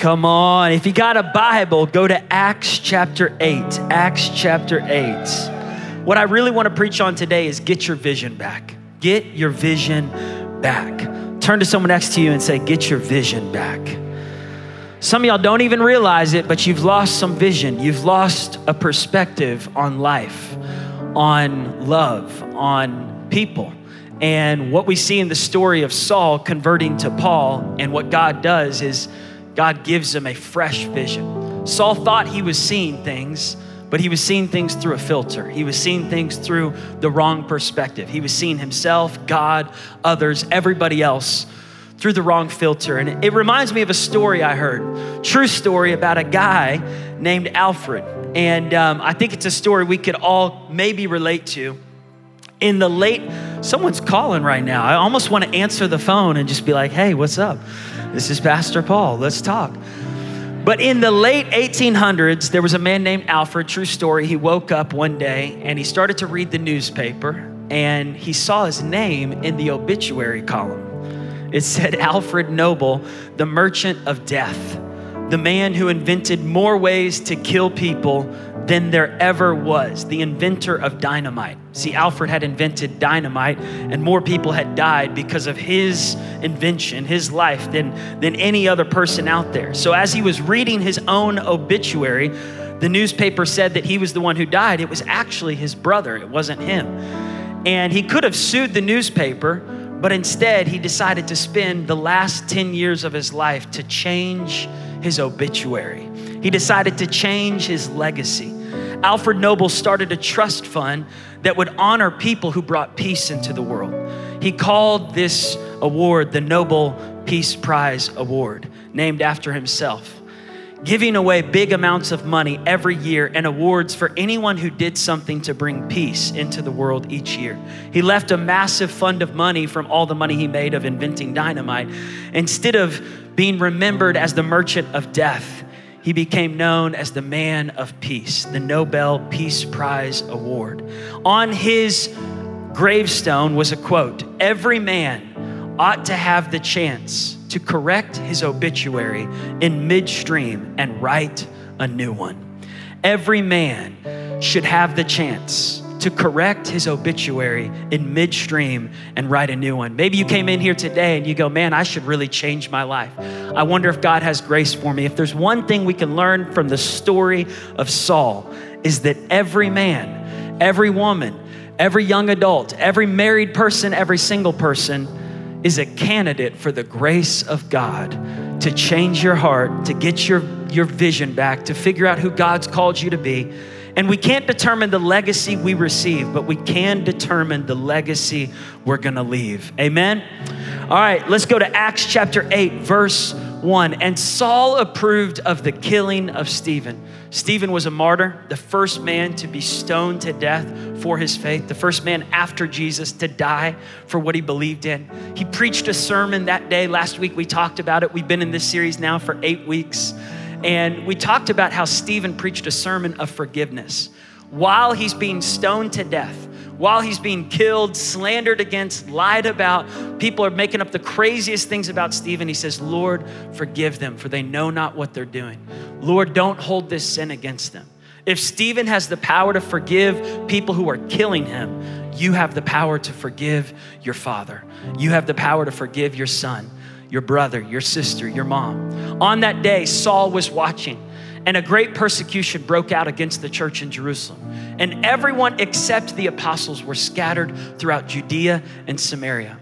Come on. If you got a Bible, go to Acts chapter 8. Acts chapter 8. What I really want to preach on today is get your vision back. Get your vision back. Turn to someone next to you and say, get your vision back. Some of y'all don't even realize it, but you've lost some vision. You've lost a perspective on life, on love, on people. And what we see in the story of Saul converting to Paul, and what God does is God gives him a fresh vision. Saul thought he was seeing things, but he was seeing things through a filter. He was seeing things through the wrong perspective. He was seeing himself, God, others, everybody else through the wrong filter. And it reminds me of a story I heard, true story about a guy named Alfred. And I think it's a story we could all maybe relate to. In the late, someone's calling right now. I almost want to answer the phone and just be like, hey, what's up? This is Pastor Paul, let's talk. But in the late 1800s, there was a man named Alfred, true story. He woke up one day and he started to read the newspaper and he saw his name in the obituary column. It said Alfred Nobel, the merchant of death, the man who invented more ways to kill people than there ever was, the inventor of dynamite. See, Alfred had invented dynamite and more people had died because of his invention, his life, than any other person out there. So as he was reading his own obituary, the newspaper said that he was the one who died. It was actually his brother, it wasn't him. And he could have sued the newspaper, but instead he decided to spend the last 10 years of his life to change his obituary. He decided to change his legacy. Alfred Nobel started a trust fund that would honor people who brought peace into the world. He called this award the Nobel Peace Prize Award, named after himself, giving away big amounts of money every year and awards for anyone who did something to bring peace into the world each year. He left a massive fund of money from all the money he made of inventing dynamite. Instead of being remembered as the merchant of death, he became known as the Man of Peace, the Nobel Peace Prize Award. On his gravestone was a quote, "Every man ought to have the chance to correct his obituary in midstream and write a new one." Every man should have the chance to correct his obituary in midstream and write a new one. Maybe you came in here today and you go, man, I should really change my life. I wonder if God has grace for me. If there's one thing we can learn from the story of Saul is that every man, every woman, every young adult, every married person, every single person is a candidate for the grace of God to change your heart, to get your vision back, to figure out who God's called you to be. And we can't determine the legacy we receive, but we can determine the legacy we're gonna leave. Amen? All right, let's go to Acts chapter 8, verse 1. And Saul approved of the killing of Stephen. Stephen was a martyr, the first man to be stoned to death for his faith, the first man after Jesus to die for what he believed in. He preached a sermon that day. Last week we talked about it. We've been in this series now for 8 weeks. And we talked about how Stephen preached a sermon of forgiveness. While he's being stoned to death, while he's being killed, slandered against, lied about, people are making up the craziest things about Stephen. He says, Lord, forgive them, for they know not what they're doing. Lord, don't hold this sin against them. If Stephen has the power to forgive people who are killing him, you have the power to forgive your father. You have the power to forgive your son, your brother, your sister, your mom. On that day, Saul was watching, and a great persecution broke out against the church in Jerusalem. And everyone except the apostles were scattered throughout Judea and Samaria.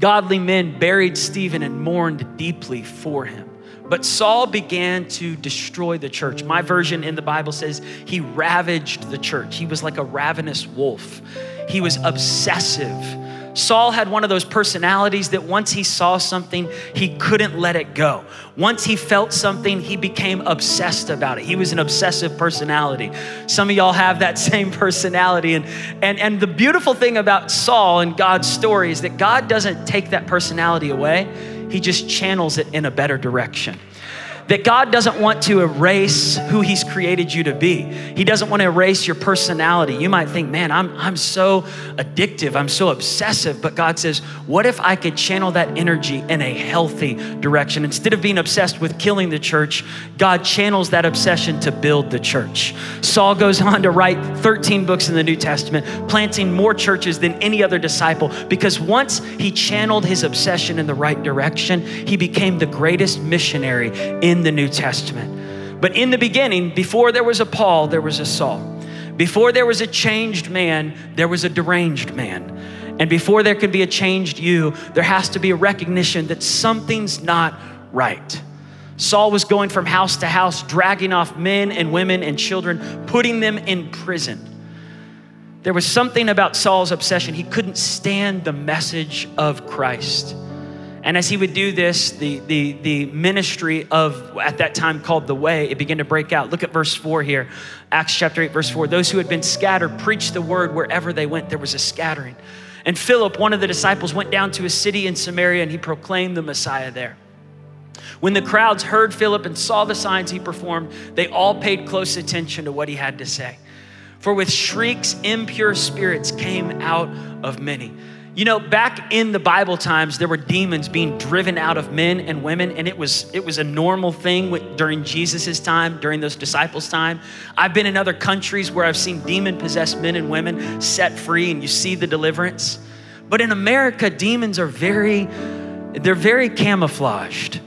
Godly men buried Stephen and mourned deeply for him. But Saul began to destroy the church. My version in the Bible says he ravaged the church. He was like a ravenous wolf. He was obsessive. Saul had one of those personalities that once he saw something, he couldn't let it go. Once he felt something, he became obsessed about it. He was an obsessive personality. Some of y'all have that same personality. And the beautiful thing about Saul and God's story is that God doesn't take that personality away. He just channels it in a better direction. that God doesn't want to erase who he's created you to be. He doesn't want to erase your personality. You might think, man, I'm so addictive, I'm so obsessive, but God says, what if I could channel that energy in a healthy direction? Instead of being obsessed with killing the church, God channels that obsession to build the church. Saul goes on to write 13 books in the New Testament, planting more churches than any other disciple, because once he channeled his obsession in the right direction, he became the greatest missionary in the New Testament. But in the beginning, before there was a Paul, there was a Saul. Before there was a changed man, there was a deranged man. And before there could be a changed you, there has to be a recognition that something's not right. Saul was going from house to house, dragging off men and women and children, putting them in prison. There was something about Saul's obsession. He couldn't stand the message of Christ. And as he would do this, the ministry of, at that time called The Way, it began to break out. Look at verse 4 here, Acts chapter 8, verse 4. Those who had been scattered preached the word wherever they went. There was a scattering. And Philip, one of the disciples, went down to a city in Samaria and he proclaimed the Messiah there. When the crowds heard Philip and saw the signs he performed, they all paid close attention to what he had to say. For with shrieks, impure spirits came out of many. You know, back in the Bible times, there were demons being driven out of men and women, and it was a normal thing during Jesus's time, during those disciples' time. I've been in other countries where I've seen demon-possessed men and women set free, and you see the deliverance. But in America, demons are very camouflaged.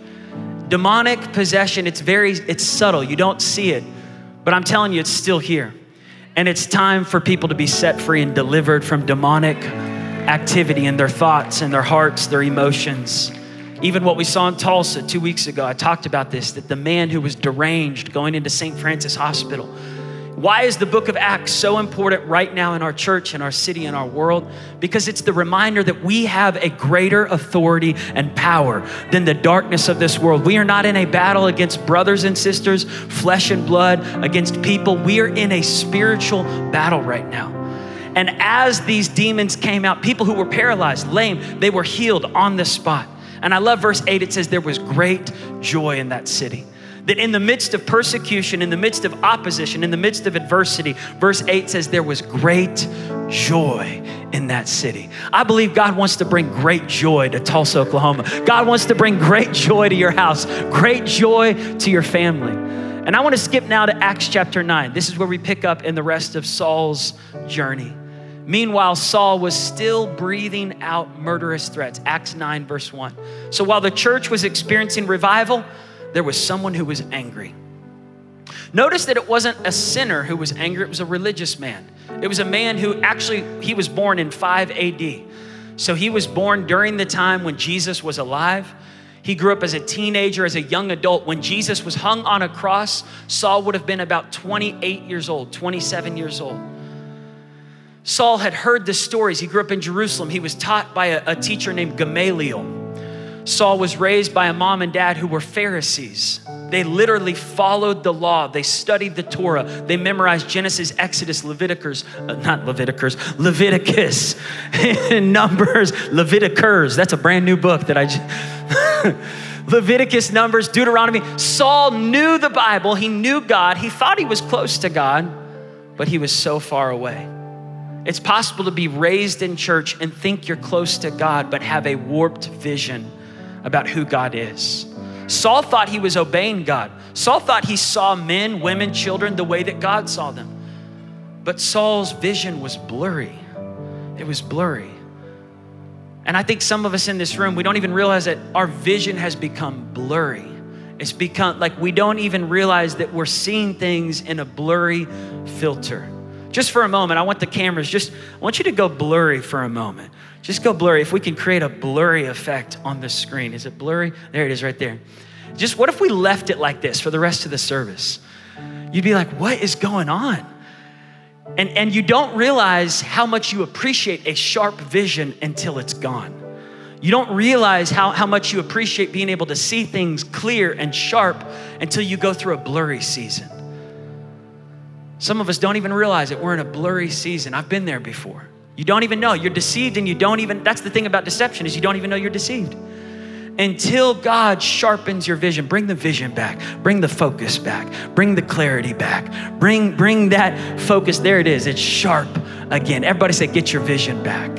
Demonic possession, it's subtle. You don't see it, but I'm telling you, it's still here. And it's time for people to be set free and delivered from demonic activity in their thoughts and their hearts, their emotions. Even what we saw in Tulsa 2 weeks ago, I talked about this, that the man who was deranged going into St. Francis Hospital. Why is the book of Acts so important right now in our church, in our city, in our world? Because it's the reminder that we have a greater authority and power than the darkness of this world. We are not in a battle against brothers and sisters, flesh and blood, against people. We are in a spiritual battle right now. And as these demons came out, people who were paralyzed, lame, they were healed on the spot. And I love verse 8, it says there was great joy in that city. That in the midst of persecution, in the midst of opposition, in the midst of adversity, verse 8 says there was great joy in that city. I believe God wants to bring great joy to Tulsa, Oklahoma. God wants to bring great joy to your house, great joy to your family. And I want to skip now to Acts chapter 9. This is where we pick up in the rest of Saul's journey. Meanwhile, Saul was still breathing out murderous threats. Acts 9, verse 1. So while the church was experiencing revival, there was someone who was angry. Notice that it wasn't a sinner who was angry. It was a religious man. It was a man who actually, he was born in 5 AD. So he was born during the time when Jesus was alive. He grew up as a teenager, as a young adult. When Jesus was hung on a cross, Saul would have been about 28 years old, 27 years old. Saul had heard the stories. He grew up in Jerusalem. He was taught by a teacher named Gamaliel. Saul was raised by a mom and dad who were Pharisees. They literally followed the law. They studied the Torah. They memorized Genesis, Exodus, Leviticus, Numbers, Leviticus. That's a brand new book that I just, Leviticus, Numbers, Deuteronomy. Saul knew the Bible. He knew God. He thought he was close to God, but he was so far away. It's possible to be raised in church and think you're close to God, but have a warped vision about who God is. Saul thought he was obeying God. Saul thought he saw men, women, children the way that God saw them. But Saul's vision was blurry. It was blurry. And I think some of us in this room, we don't even realize that our vision has become blurry. It's become like we don't even realize that we're seeing things in a blurry filter. Just for a moment, I want the cameras, I want you to go blurry for a moment. Just go blurry. If we can create a blurry effect on the screen. Is it blurry? There it is right there. Just what if we left it like this for the rest of the service? You'd be like, what is going on? And you don't realize how much you appreciate a sharp vision until it's gone. You don't realize how much you appreciate being able to see things clear and sharp until you go through a blurry season. Some of us don't even realize that we're in a blurry season. I've been there before. You don't even know. You're deceived and you don't even, that's the thing about deception is you don't even know you're deceived. until God sharpens your vision. Bring the vision back. Bring the focus back. Bring the clarity back. Bring that focus. There it is. It's sharp again. Everybody say, get your vision back.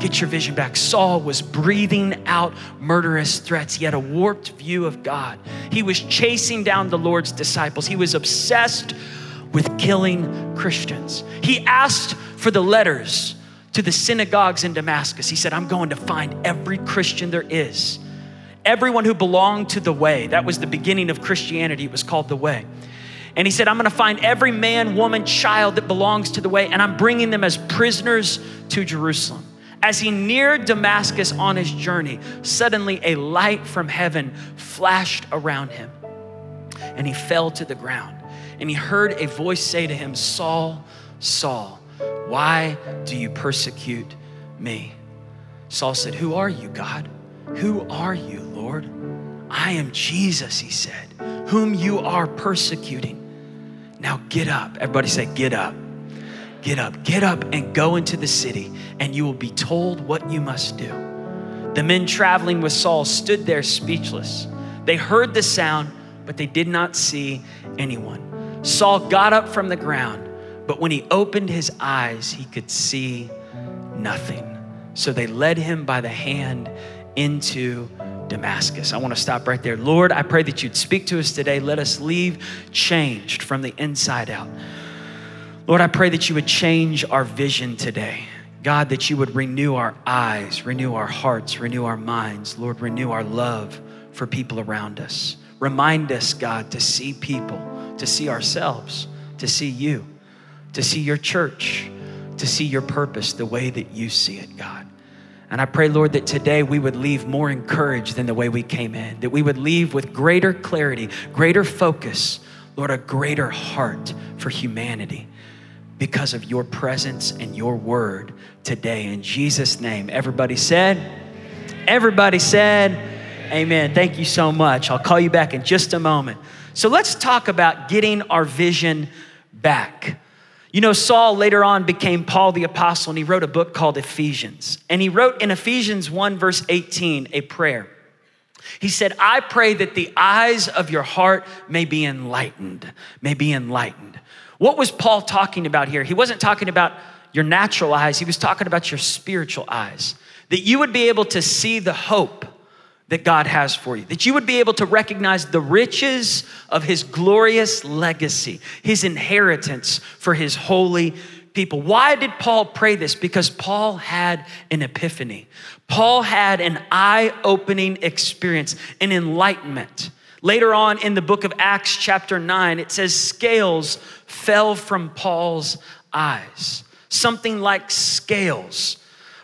Get your vision back. Saul was breathing out murderous threats. He had a warped view of God. He was chasing down the Lord's disciples. He was obsessed with killing Christians. He asked for the letters to the synagogues in Damascus. He said, I'm going to find every Christian there is. Everyone who belonged to the way. That was the beginning of Christianity. It was called the way. And he said, I'm going to find every man, woman, child that belongs to the way, and I'm bringing them as prisoners to Jerusalem. As he neared Damascus on his journey, suddenly a light from heaven flashed around him, and he fell to the ground. And he heard a voice say to him, Saul, Saul, why do you persecute me? Saul said, who are you, God? Who are you, Lord? I am Jesus, he said, whom you are persecuting. Now get up. Everybody say, get up. Get up. Get up and go into the city, and you will be told what you must do. The men traveling with Saul stood there speechless. They heard the sound, but they did not see anyone. Saul got up from the ground, but when he opened his eyes, he could see nothing. So they led him by the hand into Damascus. I want to stop right there. Lord, I pray that you'd speak to us today. Let us leave changed from the inside out. Lord, I pray that you would change our vision today. God, that you would renew our eyes, renew our hearts, renew our minds. Lord, renew our love for people around us. Remind us, God, to see people, to see ourselves, to see you, to see your church, to see your purpose the way that you see it, God. And I pray, Lord, that today we would leave more encouraged than the way we came in, that we would leave with greater clarity, greater focus, Lord, a greater heart for humanity because of your presence and your word today. In Jesus' name, everybody said, amen. Thank you so much. I'll call you back in just a moment. So let's talk about getting our vision back. You know, Saul later on became Paul the Apostle, and he wrote a book called Ephesians. And he wrote in Ephesians 1, verse 18, a prayer. He said, I pray that the eyes of your heart may be enlightened, may be enlightened. What was Paul talking about here? He wasn't talking about your natural eyes. He was talking about your spiritual eyes, that you would be able to see the hope that God has for you, that you would be able to recognize the riches of his glorious legacy, his inheritance for his holy people. Why did Paul pray this? Because Paul had an epiphany. Paul had an eye-opening experience, an enlightenment. Later on in the book of Acts chapter 9, it says scales fell from Paul's eyes, something like scales.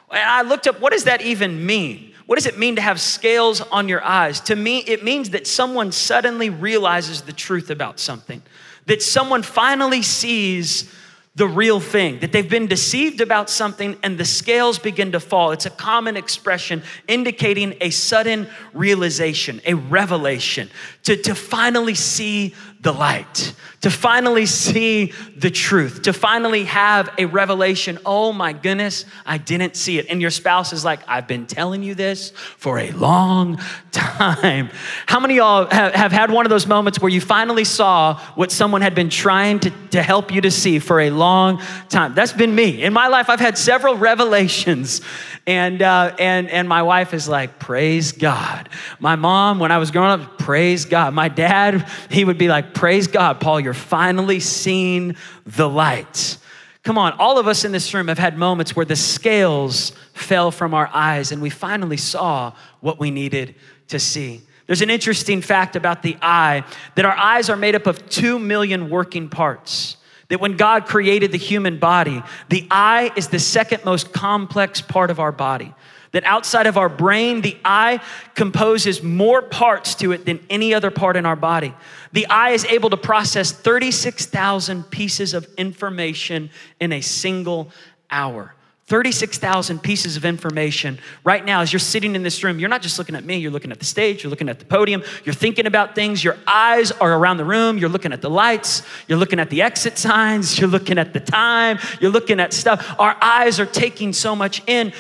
And I looked up, what does that even mean? What does it mean to have scales on your eyes? To me, it means that someone suddenly realizes the truth about something, that someone finally sees the real thing, that they've been deceived about something and the scales begin to fall. It's a common expression indicating a sudden realization, a revelation, to finally see the light, to finally see the truth, to finally have a revelation. Oh my goodness, I didn't see it. And your spouse is like, I've been telling you this for a long time. How many of y'all have had one of those moments where you finally saw what someone had been trying to help you to see for a long time? That's been me. In my life, I've had several revelations. And my wife is like, praise God. My mom, when I was growing up, praise God. My dad, he would be like, praise God, Paul, you're finally seeing the light. Come on, all of us in this room have had moments where the scales fell from our eyes and we finally saw what we needed to see. There's an interesting fact about the eye, that our eyes are made up of 2 million working parts. That when God created the human body, the eye is the second most complex part of our body. That outside of our brain, the eye composes more parts to it than any other part in our body. The eye is able to process 36,000 pieces of information in a single hour. 36,000 pieces of information. Right now, as you're sitting in this room, you're not just looking at me, you're looking at the stage, you're looking at the podium, you're thinking about things, your eyes are around the room, you're looking at the lights, you're looking at the exit signs, you're looking at the time, you're looking at stuff. Our eyes are taking so much in.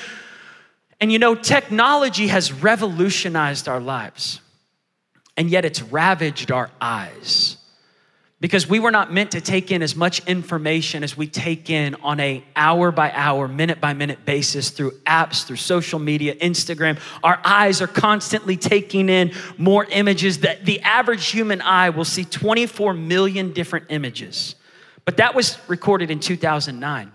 And you know, technology has revolutionized our lives, and yet it's ravaged our eyes because we were not meant to take in as much information as we take in on a hour by hour, minute by minute basis through apps, through social media, Instagram. Our eyes are constantly taking in more images. That the average human eye will see 24 million different images, but that was recorded in 2009.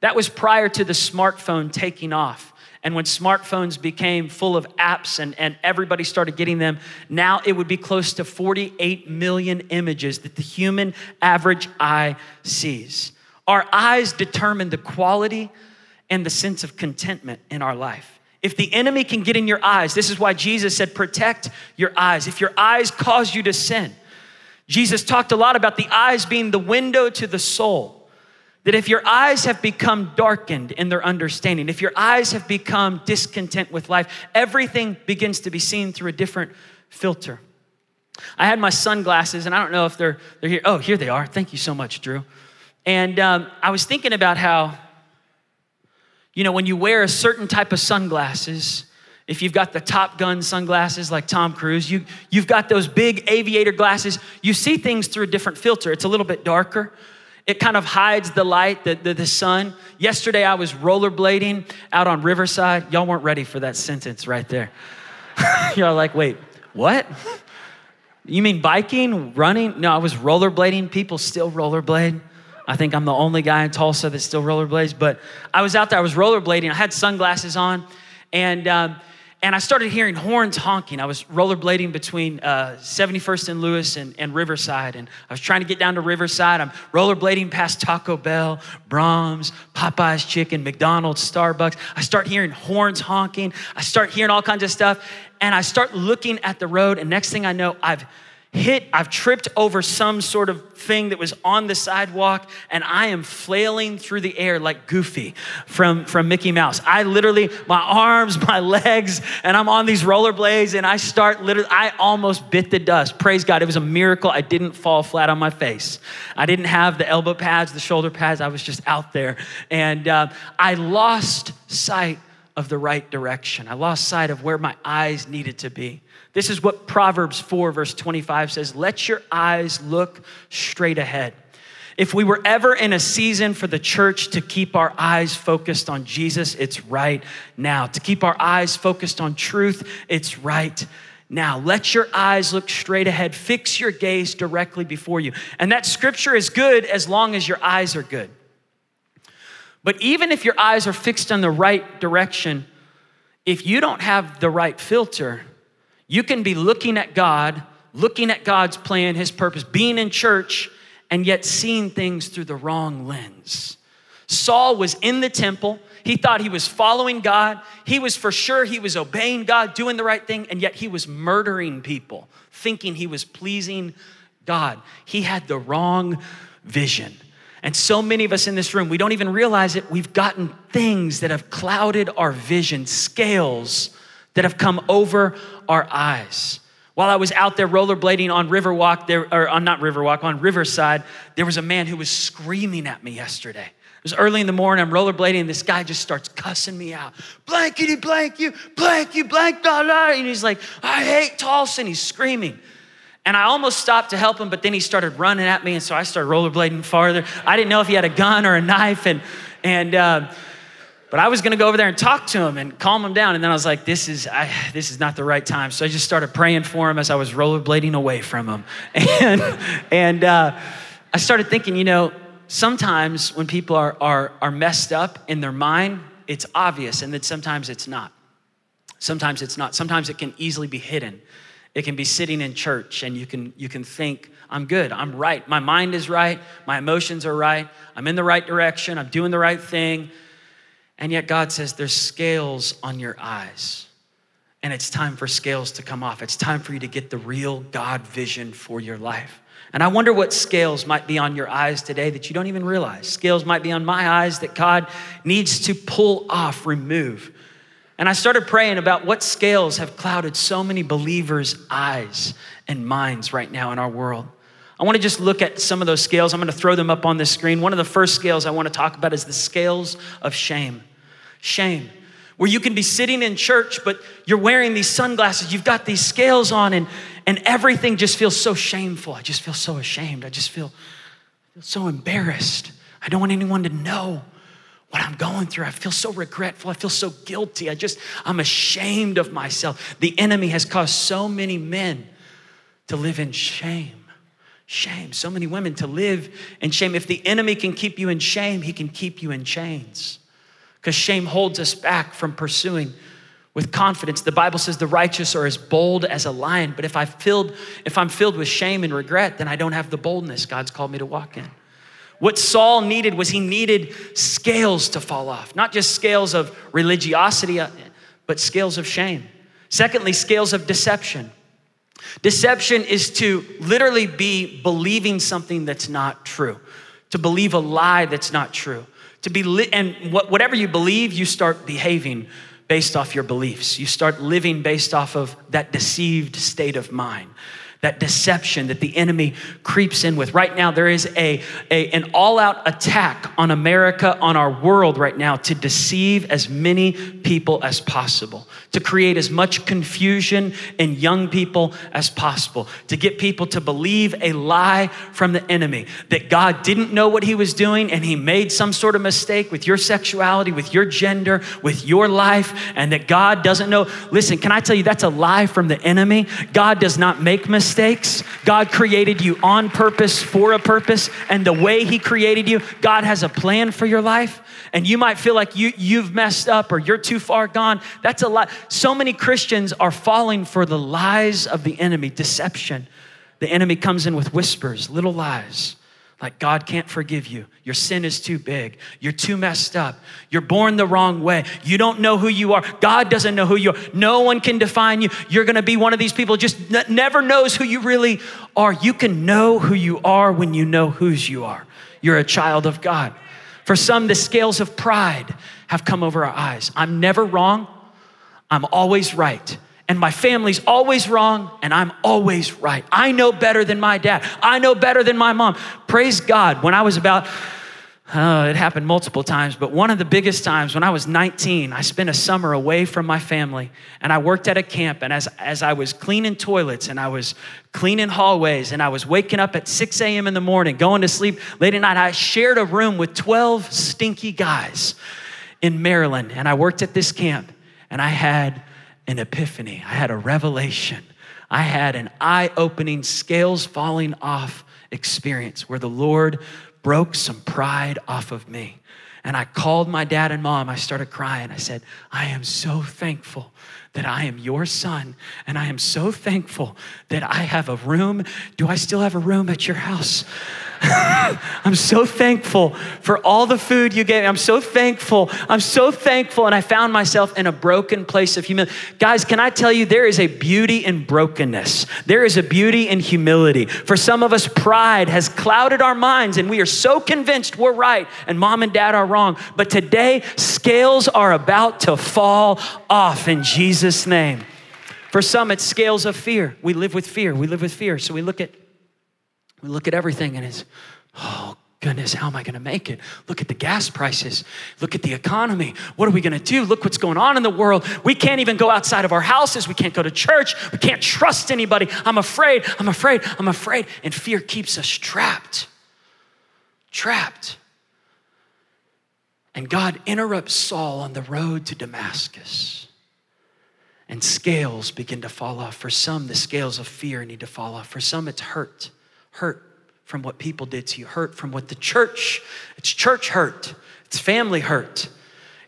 That was prior to the smartphone taking off. And when smartphones became full of apps and everybody started getting them, now it would be close to 48 million images that the human average eye sees. Our eyes determine the quality and the sense of contentment in our life. If the enemy can get in your eyes, this is why Jesus said, protect your eyes. If your eyes cause you to sin, Jesus talked a lot about the eyes being the window to the soul. That if your eyes have become darkened in their understanding, if your eyes have become discontent with life, everything begins to be seen through a different filter. I had my sunglasses, and I don't know if they're here. Oh, here they are. Thank you so much, Drew. And I was thinking about how, you know, when you wear a certain type of sunglasses, if you've got the Top Gun sunglasses like Tom Cruise, you've got those big aviator glasses, you see things through a different filter. It's a little bit darker. It kind of hides the light, the sun. Yesterday, I was rollerblading out on Riverside. Y'all weren't ready for that sentence right there. Y'all like, wait, what? You mean biking, running? No, I was rollerblading. People still rollerblade. I think I'm the only guy in Tulsa that still rollerblades. But I was out there. I was rollerblading. I had sunglasses on. And I started hearing horns honking. I was rollerblading between 71st and Lewis and Riverside. And I was trying to get down to Riverside. I'm rollerblading past Taco Bell, Brahms, Popeye's Chicken, McDonald's, Starbucks. I start hearing horns honking. I start hearing all kinds of stuff. And I start looking at the road. And next thing I know, I've tripped over some sort of thing that was on the sidewalk, and I am flailing through the air like Goofy from Mickey Mouse. I literally, my arms, my legs, and I'm on these rollerblades, and I almost bit the dust. Praise God, it was a miracle. I didn't fall flat on my face. I didn't have the elbow pads, the shoulder pads. I was just out there, and I lost sight of the right direction. I lost sight of where my eyes needed to be. This is what Proverbs 4 verse 25 says, let your eyes look straight ahead. If we were ever in a season for the church to keep our eyes focused on Jesus, it's right now. To keep our eyes focused on truth, it's right now. Let your eyes look straight ahead. Fix your gaze directly before you. And that scripture is good as long as your eyes are good. But even if your eyes are fixed in the right direction, if you don't have the right filter, you can be looking at God, looking at God's plan, his purpose, being in church, and yet seeing things through the wrong lens. Saul was in the temple. He thought he was following God. He was for sure he was obeying God, doing the right thing, and yet he was murdering people, thinking he was pleasing God. He had the wrong vision. And so many of us in this room, we don't even realize it. We've gotten things that have clouded our vision, scales that have come over our eyes. While I was out there rollerblading on on Riverside, there was a man who was screaming at me yesterday. It was early in the morning, I'm rollerblading, and this guy just starts cussing me out. Blankety, blank you, blank, blah, blah. And he's like, I hate Tulsa, and he's screaming. And I almost stopped to help him, but then he started running at me, and so I started rollerblading farther. I didn't know if he had a gun or a knife, but I was gonna go over there and talk to him and calm him down. And then I was like, this is not the right time. So I just started praying for him as I was rollerblading away from him. And I started thinking, you know, sometimes when people are messed up in their mind, it's obvious. And then sometimes it's not. Sometimes it's not. Sometimes it can easily be hidden. It can be sitting in church and you can think, I'm good, I'm right. My mind is right. My emotions are right. I'm in the right direction. I'm doing the right thing. And yet God says there's scales on your eyes, and it's time for scales to come off. It's time for you to get the real God vision for your life. And I wonder what scales might be on your eyes today that you don't even realize. Scales might be on my eyes that God needs to pull off, remove. And I started praying about what scales have clouded so many believers' eyes and minds right now in our world. I want to just look at some of those scales. I'm going to throw them up on the screen. One of the first scales I want to talk about is the scales of shame. Shame. where you can be sitting in church, but you're wearing these sunglasses, you've got these scales on, and everything just feels so shameful. I just feel so ashamed. I just feel so embarrassed. I don't want anyone to know what I'm going through. I feel so regretful. I feel so guilty. I'm ashamed of myself. The enemy has caused so many men to live in shame. So many women to live in shame. If the enemy can keep you in shame, he can keep you in chains, because shame holds us back from pursuing with confidence. The Bible says the righteous are as bold as a lion, but if I'm filled with shame and regret, then I don't have the boldness God's called me to walk in. What Saul needed was he needed scales to fall off, not just scales of religiosity, but scales of shame. Secondly, scales of deception. Deception is to literally be believing something that's not true, to believe a lie that's not true, and whatever you believe, you start behaving based off your beliefs. You start living based off of that deceived state of mind, that deception that the enemy creeps in with. Right now, there is an all-out attack on America, on our world right now, to deceive as many people as possible, to create as much confusion in young people as possible, to get people to believe a lie from the enemy, that God didn't know what he was doing and he made some sort of mistake with your sexuality, with your gender, with your life, and that God doesn't know. Listen, can I tell you, that's a lie from the enemy. God does not make mistakes. God created you on purpose, for a purpose, and the way he created you, God has a plan for your life. And you might feel like you've messed up or you're too far gone. That's a lie. So many Christians are falling for the lies of the enemy, deception. The enemy comes in with whispers, little lies, like God can't forgive you. Your sin is too big. You're too messed up. You're born the wrong way. You don't know who you are. God doesn't know who you are. No one can define you. You're going to be one of these people who just never knows who you really are. You can know who you are when you know whose you are. You're a child of God. For some, the scales of pride have come over our eyes. I'm never wrong. I'm always right. And my family's always wrong, and I'm always right. I know better than my dad. I know better than my mom. Praise God. When I was it happened multiple times, but one of the biggest times, when I was 19, I spent a summer away from my family, and I worked at a camp, and as I was cleaning toilets, and I was cleaning hallways, and I was waking up at 6 a.m. in the morning, going to sleep late at night, I shared a room with 12 stinky guys in Maryland, and I worked at this camp, and I had an epiphany. I had a revelation. I had an eye-opening, scales falling off experience where the Lord broke some pride off of me. And I called my dad and mom. I started crying. I said, I am so thankful that I am your son. And I am so thankful that I have a room. Do I still have a room at your house? I'm so thankful for all the food you gave me. I'm so thankful. And I found myself in a broken place of humility. Guys, can I tell you, there is a beauty in brokenness. There is a beauty in humility. For some of us, pride has clouded our minds and we are so convinced we're right and mom and dad are wrong. But today, scales are about to fall off in Jesus' name. For some, it's scales of fear. We live with fear. So we look at everything and it's, oh goodness, how am I gonna make it? Look at the gas prices. Look at the economy. What are we gonna do? Look what's going on in the world. We can't even go outside of our houses. We can't go to church. We can't trust anybody. I'm afraid. And fear keeps us trapped. And God interrupts Saul on the road to Damascus. And scales begin to fall off. For some, the scales of fear need to fall off. For some, it's hurt. Hurt from what people did to you. Hurt from what the church, it's church hurt. It's family hurt.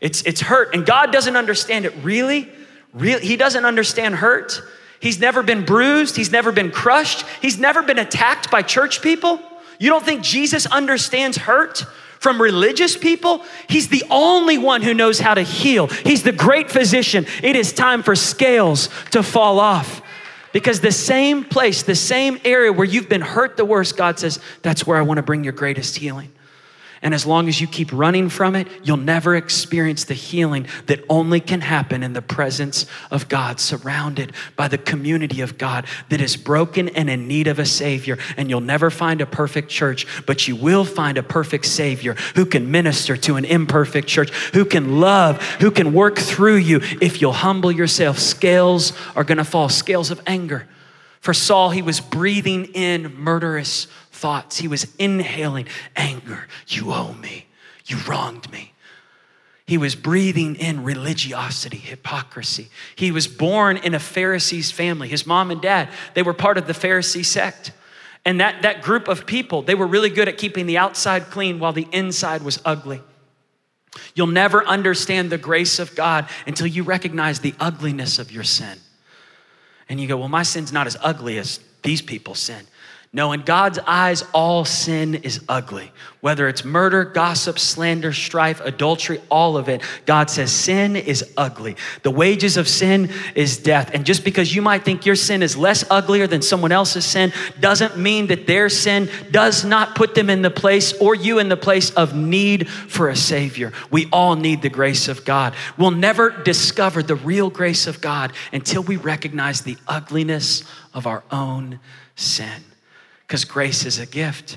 It's hurt. And God doesn't understand it really. He doesn't understand hurt. He's never been bruised. He's never been crushed. He's never been attacked by church people. You don't think Jesus understands hurt from religious people? He's the only one who knows how to heal. He's the great physician. It is time for scales to fall off. Because the same place, the same area where you've been hurt the worst, God says, that's where I want to bring your greatest healing. And as long as you keep running from it, you'll never experience the healing that only can happen in the presence of God, surrounded by the community of God that is broken and in need of a Savior. And you'll never find a perfect church, but you will find a perfect Savior who can minister to an imperfect church, who can love, who can work through you if you'll humble yourself. Scales are going to fall, scales of anger. For Saul, he was breathing in murderous thoughts. He was inhaling anger. You owe me. You wronged me. He was breathing in religiosity, hypocrisy. He was born in a Pharisee's family. His mom and dad, they were part of the Pharisee sect. And that group of people, they were really good at keeping the outside clean while the inside was ugly. You'll never understand the grace of God until you recognize the ugliness of your sin. And you go, well, my sin's not as ugly as these people's sin. No, in God's eyes, all sin is ugly. Whether it's murder, gossip, slander, strife, adultery, all of it, God says sin is ugly. The wages of sin is death. And just because you might think your sin is less uglier than someone else's sin doesn't mean that their sin does not put them in the place or you in the place of need for a Savior. We all need the grace of God. We'll never discover the real grace of God until we recognize the ugliness of our own sin. Because grace is a gift.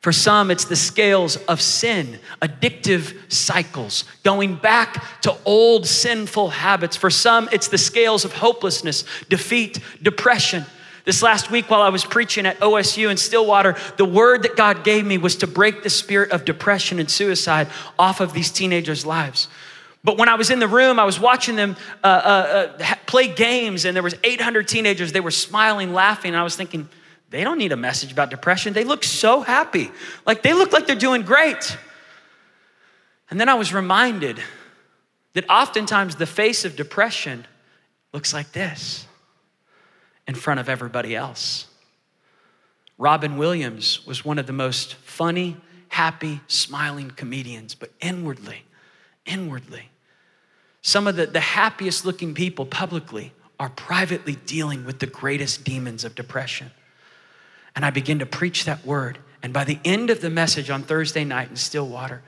For some, it's the scales of sin, addictive cycles, going back to old sinful habits. For some, it's the scales of hopelessness, defeat, depression. This last week while I was preaching at OSU in Stillwater, the word that God gave me was to break the spirit of depression and suicide off of these teenagers' lives. But when I was in the room, I was watching them play games, and there was 800 teenagers. They were smiling, laughing, and I was thinking, they don't need a message about depression. They look so happy. Like they look like they're doing great. And then I was reminded that oftentimes the face of depression looks like this in front of everybody else. Robin Williams was one of the most funny, happy, smiling comedians, but inwardly, some of the happiest looking people publicly are privately dealing with the greatest demons of depression. And I began to preach that word. And by the end of the message on Thursday night in Stillwater,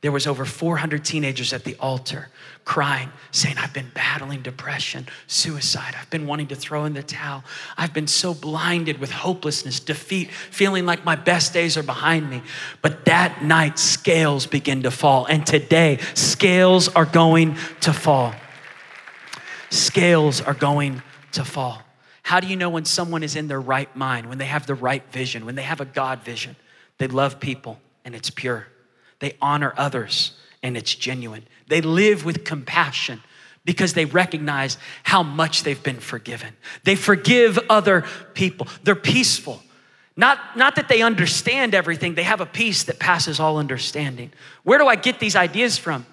there was over 400 teenagers at the altar crying, saying, I've been battling depression, suicide. I've been wanting to throw in the towel. I've been so blinded with hopelessness, defeat, feeling like my best days are behind me. But that night, scales begin to fall. And today, scales are going to fall. Scales are going to fall. How do you know when someone is in their right mind, when they have the right vision, when they have a God vision? They love people and it's pure. They honor others and it's genuine. They live with compassion because they recognize how much they've been forgiven. They forgive other people. They're peaceful. Not that they understand everything. They have a peace that passes all understanding. Where do I get these ideas from?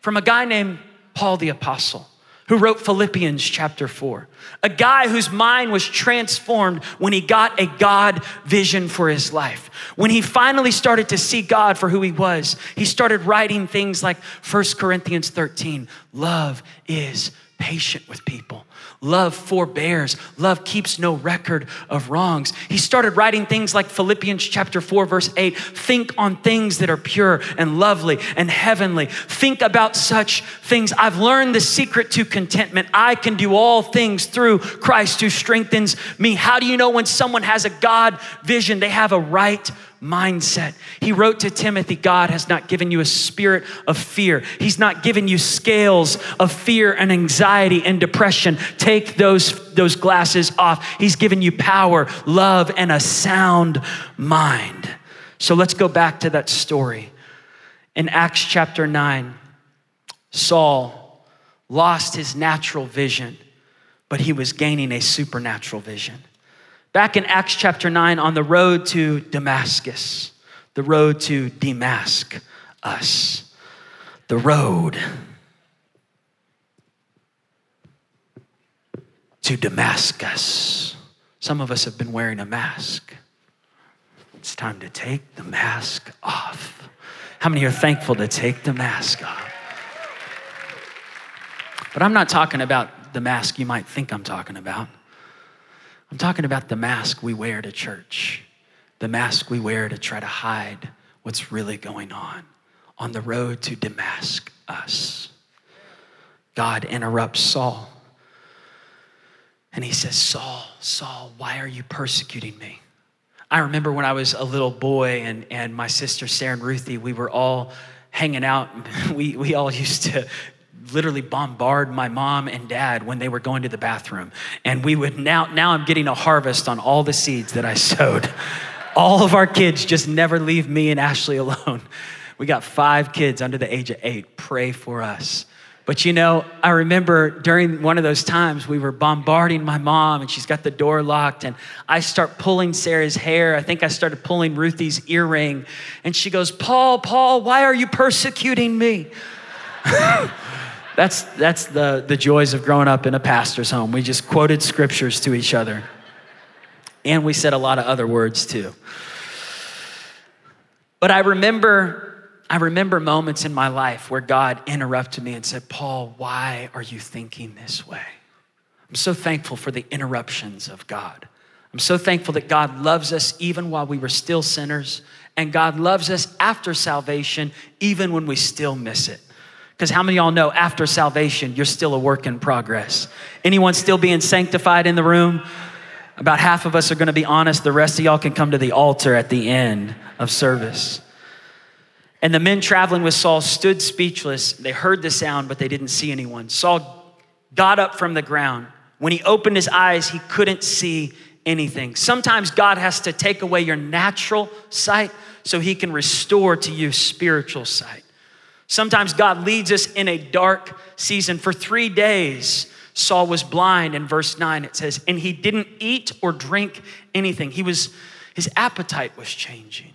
From a guy named Paul the Apostle, who wrote Philippians chapter 4, a guy whose mind was transformed when he got a God vision for his life. When he finally started to see God for who he was, he started writing things like 1 Corinthians 13, love is patient with people. Love forbears. Love keeps no record of wrongs. He started writing things like Philippians chapter 4, verse 8. Think on things that are pure and lovely and heavenly. Think about such things. I've learned the secret to contentment. I can do all things through Christ who strengthens me. How do you know when someone has a God vision? They have a right mindset. He wrote to Timothy, God has not given you a spirit of fear. He's not given you scales of fear and anxiety and depression. Take those glasses off. He's given you power, love, and a sound mind. So let's go back to that story. In Acts chapter 9, Saul lost his natural vision, but he was gaining a supernatural vision. Back in Acts chapter 9, on the road to Damascus, the road to demask us, the road to Damascus. Some of us have been wearing a mask. It's time to take the mask off. How many are thankful to take the mask off? But I'm not talking about the mask you might think I'm talking about. I'm talking about the mask we wear to church, the mask we wear to try to hide what's really going on the road to Damascus. God interrupts Saul. And he says, Saul, Saul, why are you persecuting me? I remember when I was a little boy and my sister, Sarah and Ruthie, we were all hanging out. We all used to literally bombard my mom and dad when they were going to the bathroom. And we would now I'm getting a harvest on all the seeds that I sowed. All of our kids just never leave me and Ashley alone. We got 5 kids under the age of 8. Pray for us. But you know, I remember during one of those times we were bombarding my mom and she's got the door locked and I start pulling Sarah's hair. I think I started pulling Ruthie's earring and she goes, Paul, why are you persecuting me? That's the joys of growing up in a pastor's home. We just quoted scriptures to each other. And we said a lot of other words too. But I remember moments in my life where God interrupted me and said, Paul, why are you thinking this way? I'm so thankful for the interruptions of God. I'm so thankful that God loves us even while we were still sinners, and God loves us after salvation, even when we still miss it. Because how many of y'all know after salvation, you're still a work in progress? Anyone still being sanctified in the room? About half of us are gonna be honest. The rest of y'all can come to the altar at the end of service. And the men traveling with Saul stood speechless. They heard the sound, but they didn't see anyone. Saul got up from the ground. When he opened his eyes, he couldn't see anything. Sometimes God has to take away your natural sight so he can restore to you spiritual sight. Sometimes God leads us in a dark season. For 3 days, Saul was blind. In verse 9, it says, and he didn't eat or drink anything. His appetite was changing.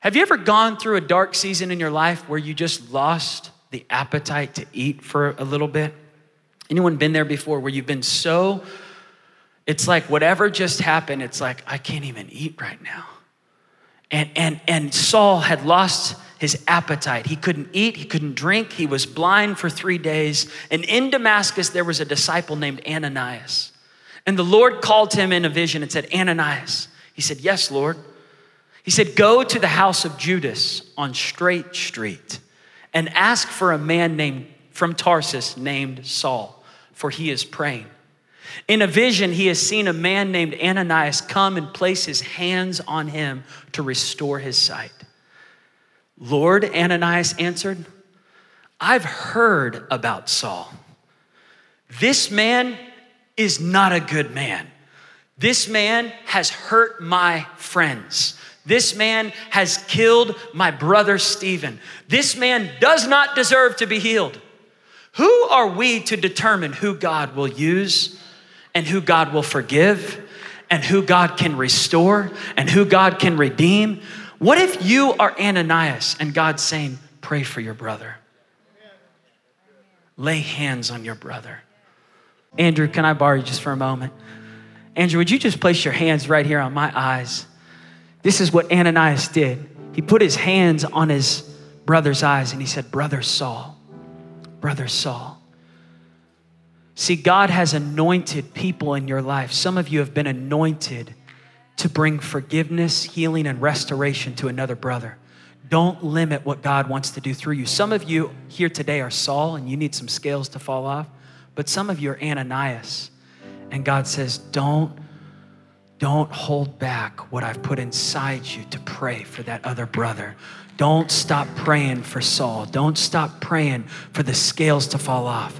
Have you ever gone through a dark season in your life where you just lost the appetite to eat for a little bit? Anyone been there before where you've been so, it's like whatever just happened, it's like, I can't even eat right now. And Saul had lost his appetite. He couldn't eat, he couldn't drink. He was blind for 3 days. And in Damascus, there was a disciple named Ananias. And the Lord called to him in a vision and said, Ananias. He said, yes, Lord. He said, go to the house of Judas on Straight Street and ask for a man named from Tarsus named Saul, for he is praying. In a vision, he has seen a man named Ananias come and place his hands on him to restore his sight. Lord, Ananias answered, I've heard about Saul. This man is not a good man. This man has hurt my friends. This man has killed my brother Stephen. This man does not deserve to be healed. Who are we to determine who God will use and who God will forgive and who God can restore and who God can redeem? What if you are Ananias and God's saying, pray for your brother? Lay hands on your brother. Andrew, can I borrow you just for a moment? Andrew, would you just place your hands right here on my eyes? This is what Ananias did. He put his hands on his brother's eyes and he said, Brother Saul. See, God has anointed people in your life. Some of you have been anointed to bring forgiveness, healing, and restoration to another brother. Don't limit what God wants to do through you. Some of you here today are Saul and you need some scales to fall off, but some of you are Ananias and God says, Don't hold back what I've put inside you to pray for that other brother. Don't stop praying for Saul. Don't stop praying for the scales to fall off.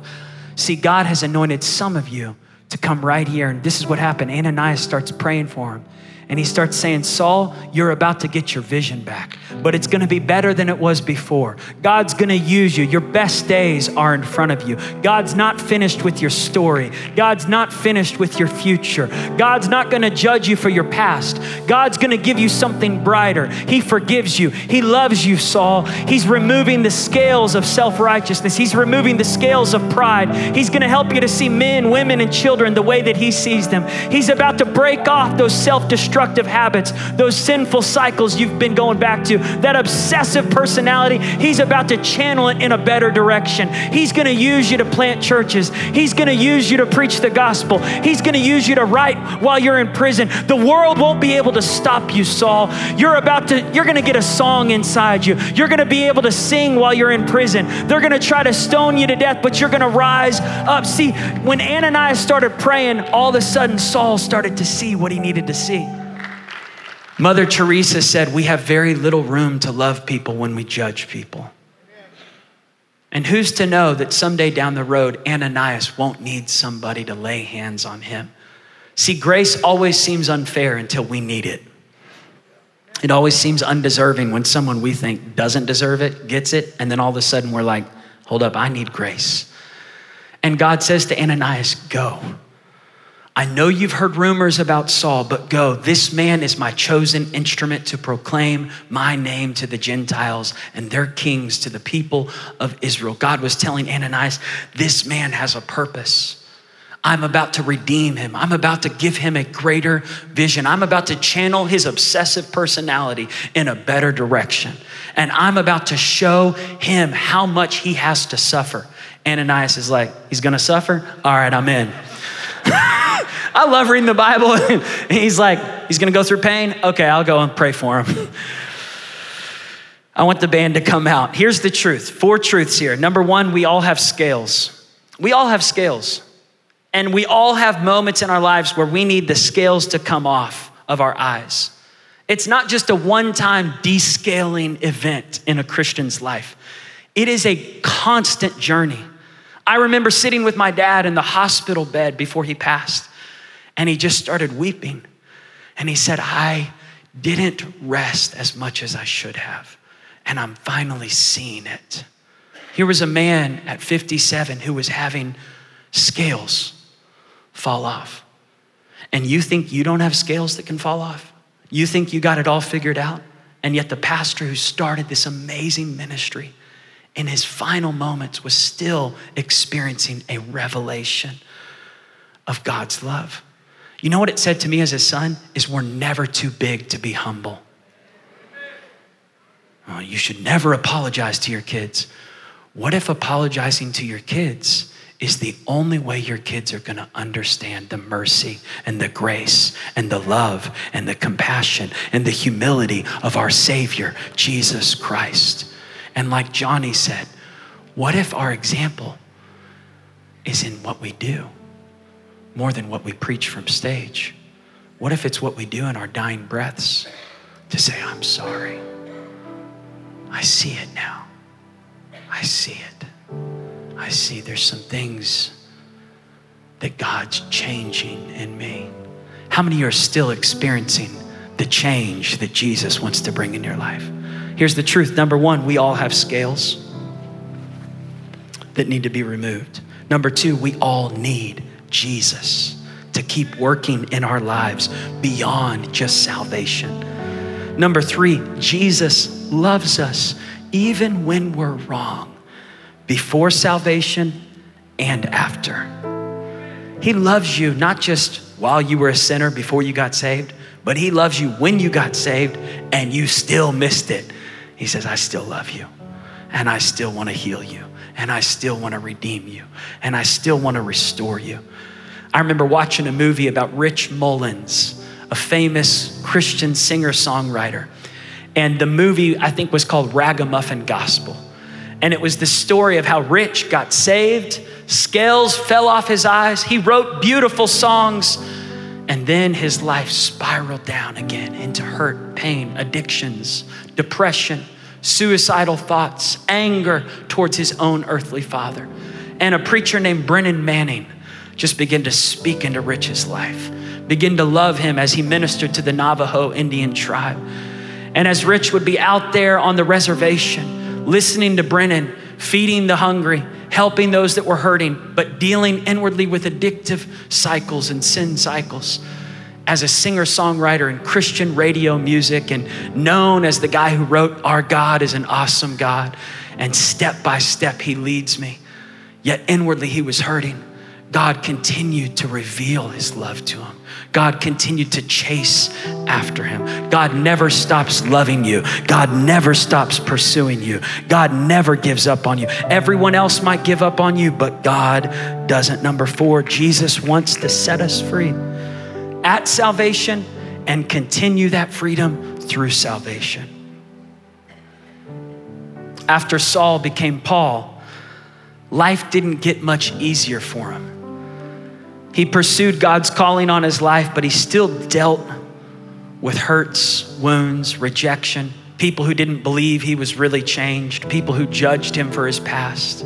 See, God has anointed some of you to come right here, and this is what happened. Ananias starts praying for him, and he starts saying, Saul, you're about to get your vision back, but it's gonna be better than it was before. God's gonna use you. Your best days are in front of you. God's not finished with your story. God's not finished with your future. God's not gonna judge you for your past. God's gonna give you something brighter. He forgives you. He loves you, Saul. He's removing the scales of self-righteousness. He's removing the scales of pride. He's gonna help you to see men, women, and children the way that he sees them. He's about to break off those self-destructive destructive habits, those sinful cycles you've been going back to, that obsessive personality, he's about to channel it in a better direction. He's going to use you to plant churches. He's going to use you to preach the gospel. He's going to use you to write while you're in prison. The world won't be able to stop you, Saul. You're going to get a song inside you. You're going to be able to sing while you're in prison. They're going to try to stone you to death, but you're going to rise up. See, when Ananias started praying, all of a sudden Saul started to see what he needed to see. Mother Teresa said, we have very little room to love people when we judge people. And who's to know that someday down the road, Ananias won't need somebody to lay hands on him. See, grace always seems unfair until we need it. It always seems undeserving when someone we think doesn't deserve it, gets it, and then all of a sudden we're like, hold up, I need grace. And God says to Ananias, go. I know you've heard rumors about Saul, but go. This man is my chosen instrument to proclaim my name to the Gentiles and their kings to the people of Israel. God was telling Ananias, this man has a purpose. I'm about to redeem him. I'm about to give him a greater vision. I'm about to channel his obsessive personality in a better direction. And I'm about to show him how much he has to suffer. Ananias is like, he's gonna suffer? All right, I'm in. I love reading the Bible. He's like, he's gonna go through pain? Okay, I'll go and pray for him. I want the band to come out. Here's the truth, 4 truths here. Number 1, we all have scales. We all have scales. And we all have moments in our lives where we need the scales to come off of our eyes. It's not just a one-time descaling event in a Christian's life. It is a constant journey. I remember sitting with my dad in the hospital bed before he passed, and he just started weeping. And he said, I didn't rest as much as I should have, and I'm finally seeing it. Here was a man at 57 who was having scales fall off. And you think you don't have scales that can fall off? You think you got it all figured out? And yet the pastor who started this amazing ministry in his final moments was still experiencing a revelation of God's love. You know what it said to me as a son? Is we're never too big to be humble. Oh, you should never apologize to your kids. What if apologizing to your kids is the only way your kids are gonna understand the mercy and the grace and the love and the compassion and the humility of our Savior, Jesus Christ? And like Johnny said, what if our example is in what we do more than what we preach from stage? What if it's what we do in our dying breaths to say, I'm sorry. I see it now. I see it. I see there's some things that God's changing in me. How many of you are still experiencing the change that Jesus wants to bring in your life? Here's the truth. Number 1, we all have scales that need to be removed. Number 2, we all need Jesus to keep working in our lives beyond just salvation. Number 3, Jesus loves us even when we're wrong. Before salvation and after. He loves you not just while you were a sinner before you got saved, but he loves you when you got saved and you still missed it. He says, I still love you and I still wanna heal you and I still wanna redeem you and I still wanna restore you. I remember watching a movie about Rich Mullins, a famous Christian singer-songwriter. And the movie, I think, was called Ragamuffin Gospel. And it was the story of how Rich got saved, scales fell off his eyes, he wrote beautiful songs, and then his life spiraled down again into hurt, pain, addictions, depression, suicidal thoughts, anger towards his own earthly father. And a preacher named Brennan Manning just began to speak into Rich's life, began to love him as he ministered to the Navajo Indian tribe. And as Rich would be out there on the reservation, listening to Brennan, feeding the hungry, helping those that were hurting, but dealing inwardly with addictive cycles and sin cycles. As a singer-songwriter in Christian radio music and known as the guy who wrote Our God is an Awesome God, and step by step he leads me. Yet inwardly he was hurting. God continued to reveal his love to him. God continued to chase after him. God never stops loving you. God never stops pursuing you. God never gives up on you. Everyone else might give up on you, but God doesn't. Number four, Jesus wants to set us free at salvation and continue that freedom through salvation. After Saul became Paul, life didn't get much easier for him. He pursued God's calling on his life, but he still dealt with hurts, wounds, rejection, people who didn't believe he was really changed, people who judged him for his past.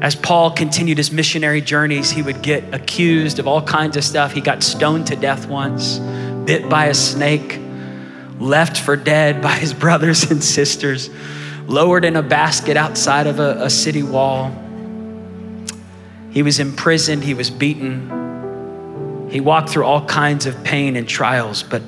As Paul continued his missionary journeys, he would get accused of all kinds of stuff. He got stoned to death once, bit by a snake, left for dead by his brothers and sisters, lowered in a basket outside of a city wall. He was imprisoned, he was beaten. He walked through all kinds of pain and trials, but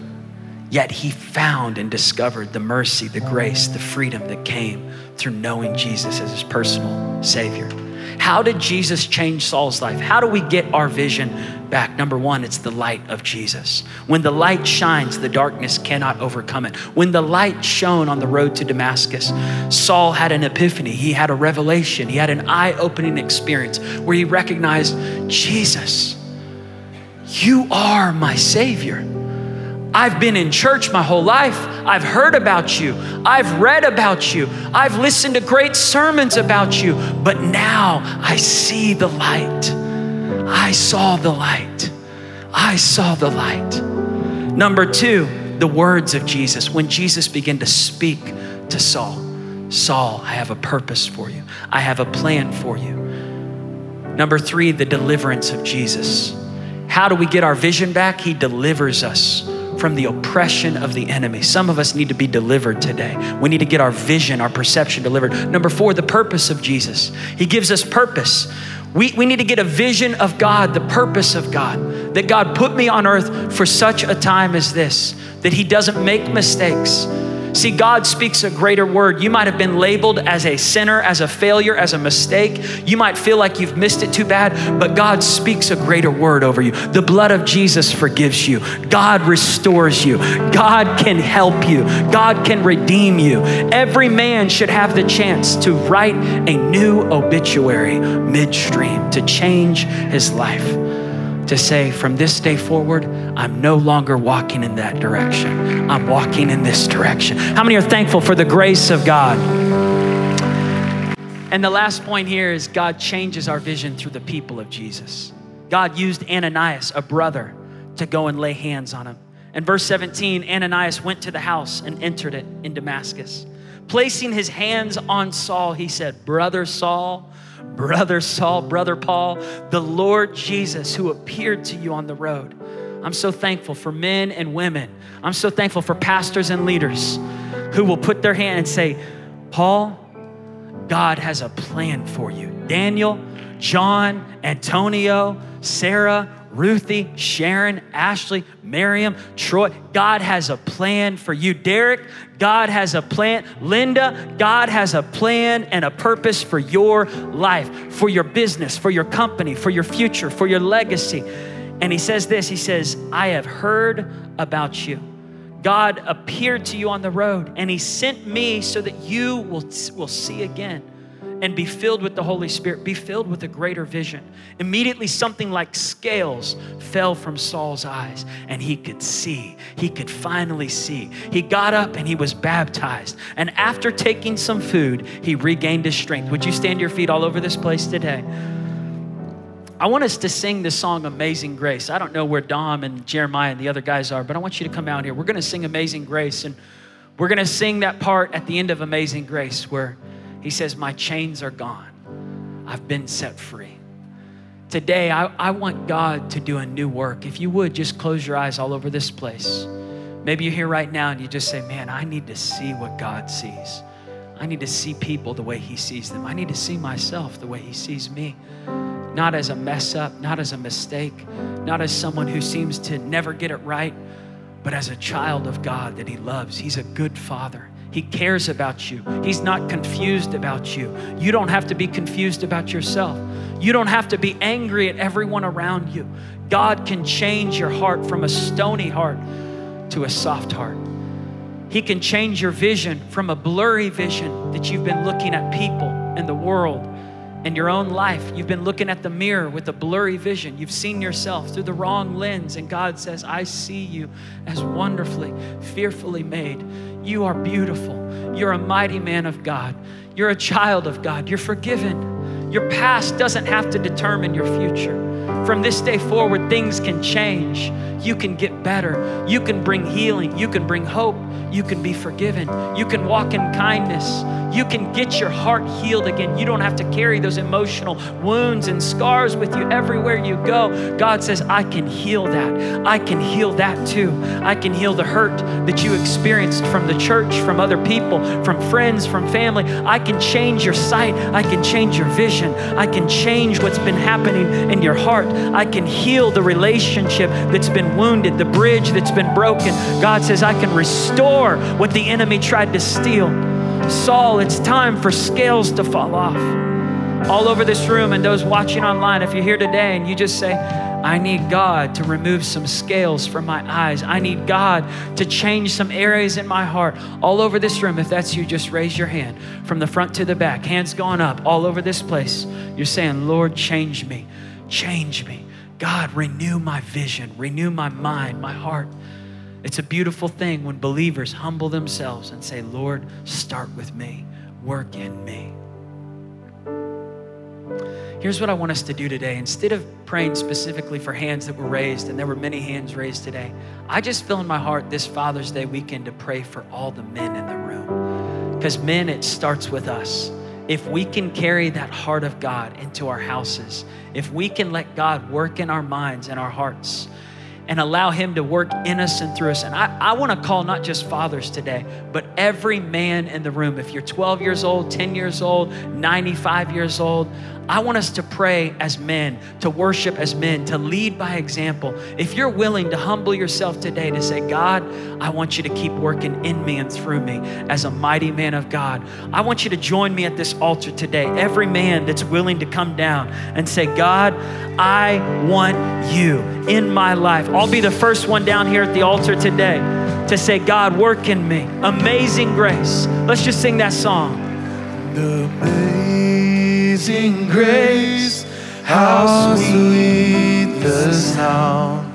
yet he found and discovered the mercy, the grace, the freedom that came through knowing Jesus as his personal Savior. How did Jesus change Saul's life? How do we get our vision back? Number one, it's the light of Jesus. When the light shines, the darkness cannot overcome it. When the light shone on the road to Damascus, Saul had an epiphany. He had a revelation. He had an eye-opening experience where he recognized, Jesus, you are my Savior. I've been in church my whole life. I've heard about you. I've read about you. I've listened to great sermons about you. But now I see the light. I saw the light. I saw the light. Number two, the words of Jesus. When Jesus began to speak to Saul, Saul, I have a purpose for you. I have a plan for you. Number three, the deliverance of Jesus. How do we get our vision back? He delivers us from the oppression of the enemy. Some of us need to be delivered today. We need to get our vision, our perception delivered. Number four, the purpose of Jesus. He gives us purpose. We need to get a vision of God, the purpose of God, that God put me on earth for such a time as this, that he doesn't make mistakes. See, God speaks a greater word. You might have been labeled as a sinner, as a failure, as a mistake. You might feel like you've missed it too bad, but God speaks a greater word over you. The blood of Jesus forgives you. God restores you. God can help you. God can redeem you. Every man should have the chance to write a new obituary midstream, to change his life, to say, from this day forward, I'm no longer walking in that direction. I'm walking in this direction. How many are thankful for the grace of God? And the last point here is God changes our vision through the people of Jesus. God used Ananias, a brother, to go and lay hands on him. In verse 17, Ananias went to the house and entered it in Damascus. Placing his hands on Saul, he said, Brother Saul, Brother Saul, Brother Paul, the Lord Jesus who appeared to you on the road. I'm so thankful for men and women. I'm so thankful for pastors and leaders who will put their hand and say, Paul, God has a plan for you. Daniel, John, Antonio, Sarah, Ruthie, Sharon, Ashley, Miriam, Troy, God has a plan for you. Derek, God has a plan. Linda, God has a plan and a purpose for your life, for your business, for your company, for your future, for your legacy. And he says this, he says, I have heard about you. God appeared to you on the road and he sent me so that you will see again and be filled with the Holy Spirit, be filled with a greater vision. Immediately, something like scales fell from Saul's eyes and he could see. He could finally see. He got up and he was baptized. And after taking some food, he regained his strength. Would you stand to your feet all over this place today? I want us to sing this song, Amazing Grace. I don't know where Dom and Jeremiah and the other guys are, but I want you to come out here. We're gonna sing Amazing Grace, and we're gonna sing that part at the end of Amazing Grace where he says, my chains are gone. I've been set free. Today, I want God to do a new work. If you would, just close your eyes all over this place. Maybe you're here right now and you just say, man, I need to see what God sees. I need to see people the way he sees them. I need to see myself the way he sees me. Not as a mess up, not as a mistake, not as someone who seems to never get it right, but as a child of God that he loves. He's a good father. He cares about you. He's not confused about you. You don't have to be confused about yourself. You don't have to be angry at everyone around you. God can change your heart from a stony heart to a soft heart. He can change your vision from a blurry vision that you've been looking at people and the world and your own life. You've been looking at the mirror with a blurry vision. You've seen yourself through the wrong lens, and God says, I see you as wonderfully, fearfully made. You are beautiful. You're a mighty man of God. You're a child of God. You're forgiven. Your past doesn't have to determine your future. From this day forward, things can change. You can get better. You can bring healing. You can bring hope. You can be forgiven. You can walk in kindness. You can get your heart healed again. You don't have to carry those emotional wounds and scars with you everywhere you go. God says, I can heal that. I can heal that too. I can heal the hurt that you experienced from the church, from other people, from friends, from family. I can change your sight. I can change your vision. I can change what's been happening in your heart. I can heal the relationship that's been wounded, the bridge that's been broken. God says, I can restore what the enemy tried to steal. Saul, it's time for scales to fall off. All over this room and those watching online, if you're here today and you just say, I need God to remove some scales from my eyes. I need God to change some areas in my heart. All over this room, if that's you, just raise your hand from the front to the back. Hands going up all over this place. You're saying, Lord, change me. Change me. God, renew my vision, renew my mind, my heart. It's a beautiful thing when believers humble themselves and say, Lord, start with me, work in me. Here's what I want us to do today. Instead of praying specifically for hands that were raised, and there were many hands raised today, I just feel in my heart this Father's Day weekend to pray for all the men in the room. Because men, it starts with us. If we can carry that heart of God into our houses, if we can let God work in our minds and our hearts and allow him to work in us and through us. And I want to call not just fathers today, but every man in the room. If you're 12 years old, 10 years old, 95 years old, I want us to pray as men, to worship as men, to lead by example. If you're willing to humble yourself today to say, God, I want you to keep working in me and through me as a mighty man of God. I want you to join me at this altar today. Every man that's willing to come down and say, God, I want you in my life. I'll be the first one down here at the altar today to say, God, work in me. Amazing grace. Let's just sing that song. Amazing grace, how sweet the sound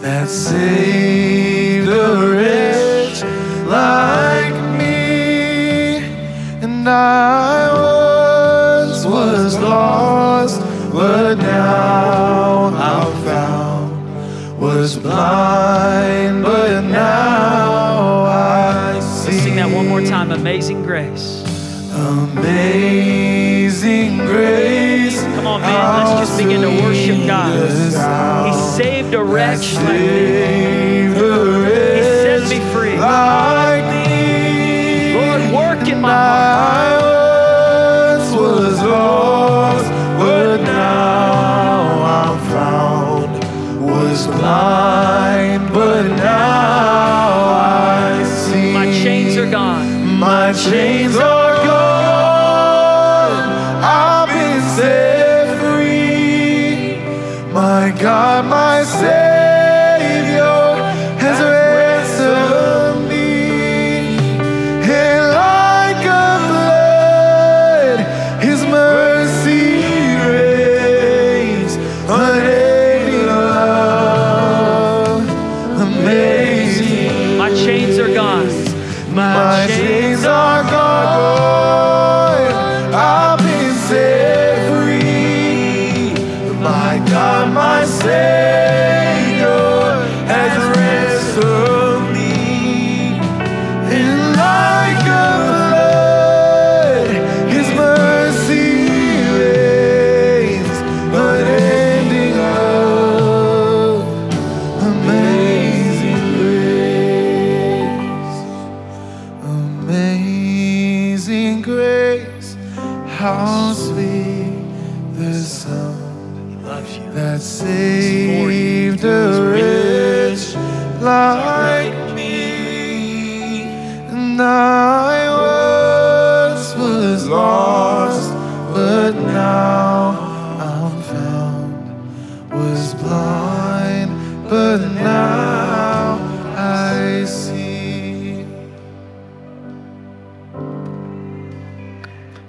that saved a wretch like me. And I once was lost, but now I'm found. Was blind, but now I see. Let's sing that one more time. Amazing grace. Amazing grace. Come on, man. Let's just begin to worship God. He saved a wretch like me. He set me free. Lord, work in my heart. I once was lost, but now I'm found. Was blind, but now I see. My chains are gone. My chains are God, my Savior has ransomed me, and like a flood, His mercy rains, unending love, amazing. My chains are gone. My chains are gone. I've been set free. My God, my Savior has rescued me, and like a flood, His mercy rains unending love, amazing grace, amazing grace. How sweet the sound that saved a wretch like me, and I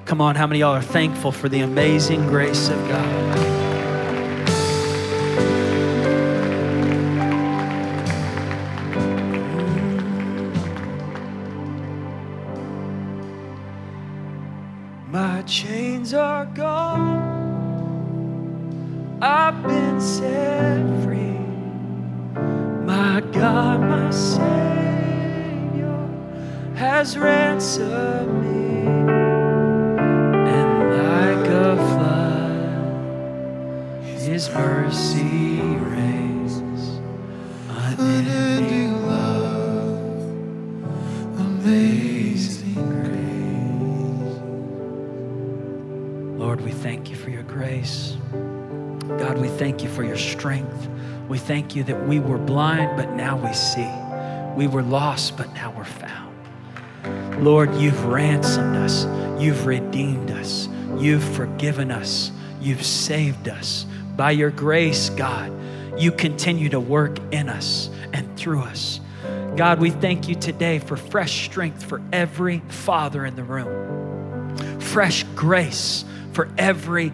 Come on, how many of y'all are thankful for the amazing grace of God? My chains are gone. I've been set free. My God, my Savior has ransomed me. His mercy reigns, unending love, amazing grace. Lord, we thank you for your grace. God, we thank you for your strength. We thank you that we were blind, but now we see. We were lost, but now we're found. Lord, you've ransomed us. You've redeemed us. You've forgiven us. You've saved us. By your grace, God, you continue to work in us and through us. God, we thank you today for fresh strength for every father in the room, fresh grace for every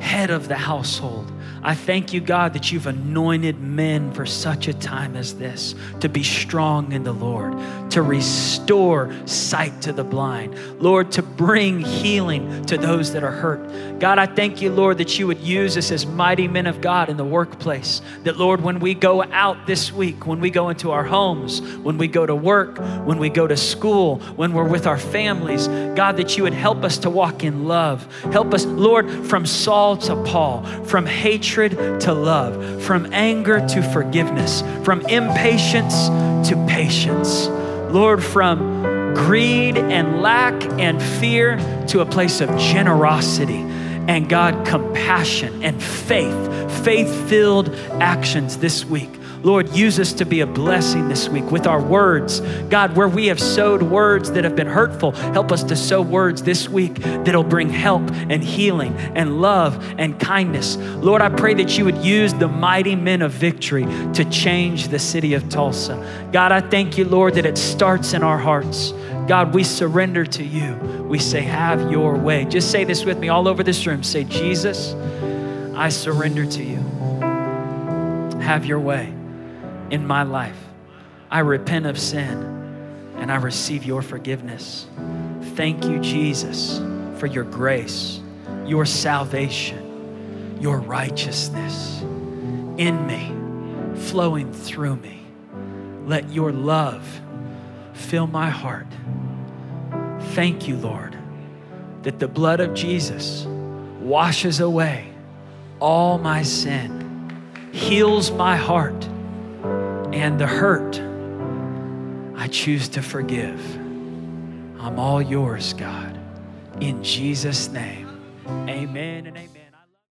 head of the household. I thank you, God, that you've anointed men for such a time as this, to be strong in the Lord, to restore sight to the blind, Lord, to bring healing to those that are hurt. God, I thank you, Lord, that you would use us as mighty men of God in the workplace, that, Lord, when we go out this week, when we go into our homes, when we go to work, when we go to school, when we're with our families, God, that you would help us to walk in love. Help us, Lord, from Saul to Paul, from hatred to love, from anger to forgiveness, from impatience to patience. Lord, from greed and lack and fear to a place of generosity and, God, compassion and faith-filled actions this week. Lord, use us to be a blessing this week with our words. God, where we have sowed words that have been hurtful, help us to sow words this week that'll bring help and healing and love and kindness. Lord, I pray that you would use the mighty men of victory to change the city of Tulsa. God, I thank you, Lord, that it starts in our hearts. God, we surrender to you. We say, have your way. Just say this with me all over this room. Say, Jesus, I surrender to you. Have your way. In my life, I repent of sin and I receive your forgiveness. Thank you, Jesus, for your grace, your salvation, your righteousness in me, flowing through me. Let your love fill my heart. Thank you, Lord, that the blood of Jesus washes away all my sin, heals my heart, and the hurt. I choose to forgive. I'm all yours, God. In Jesus' name, amen and amen.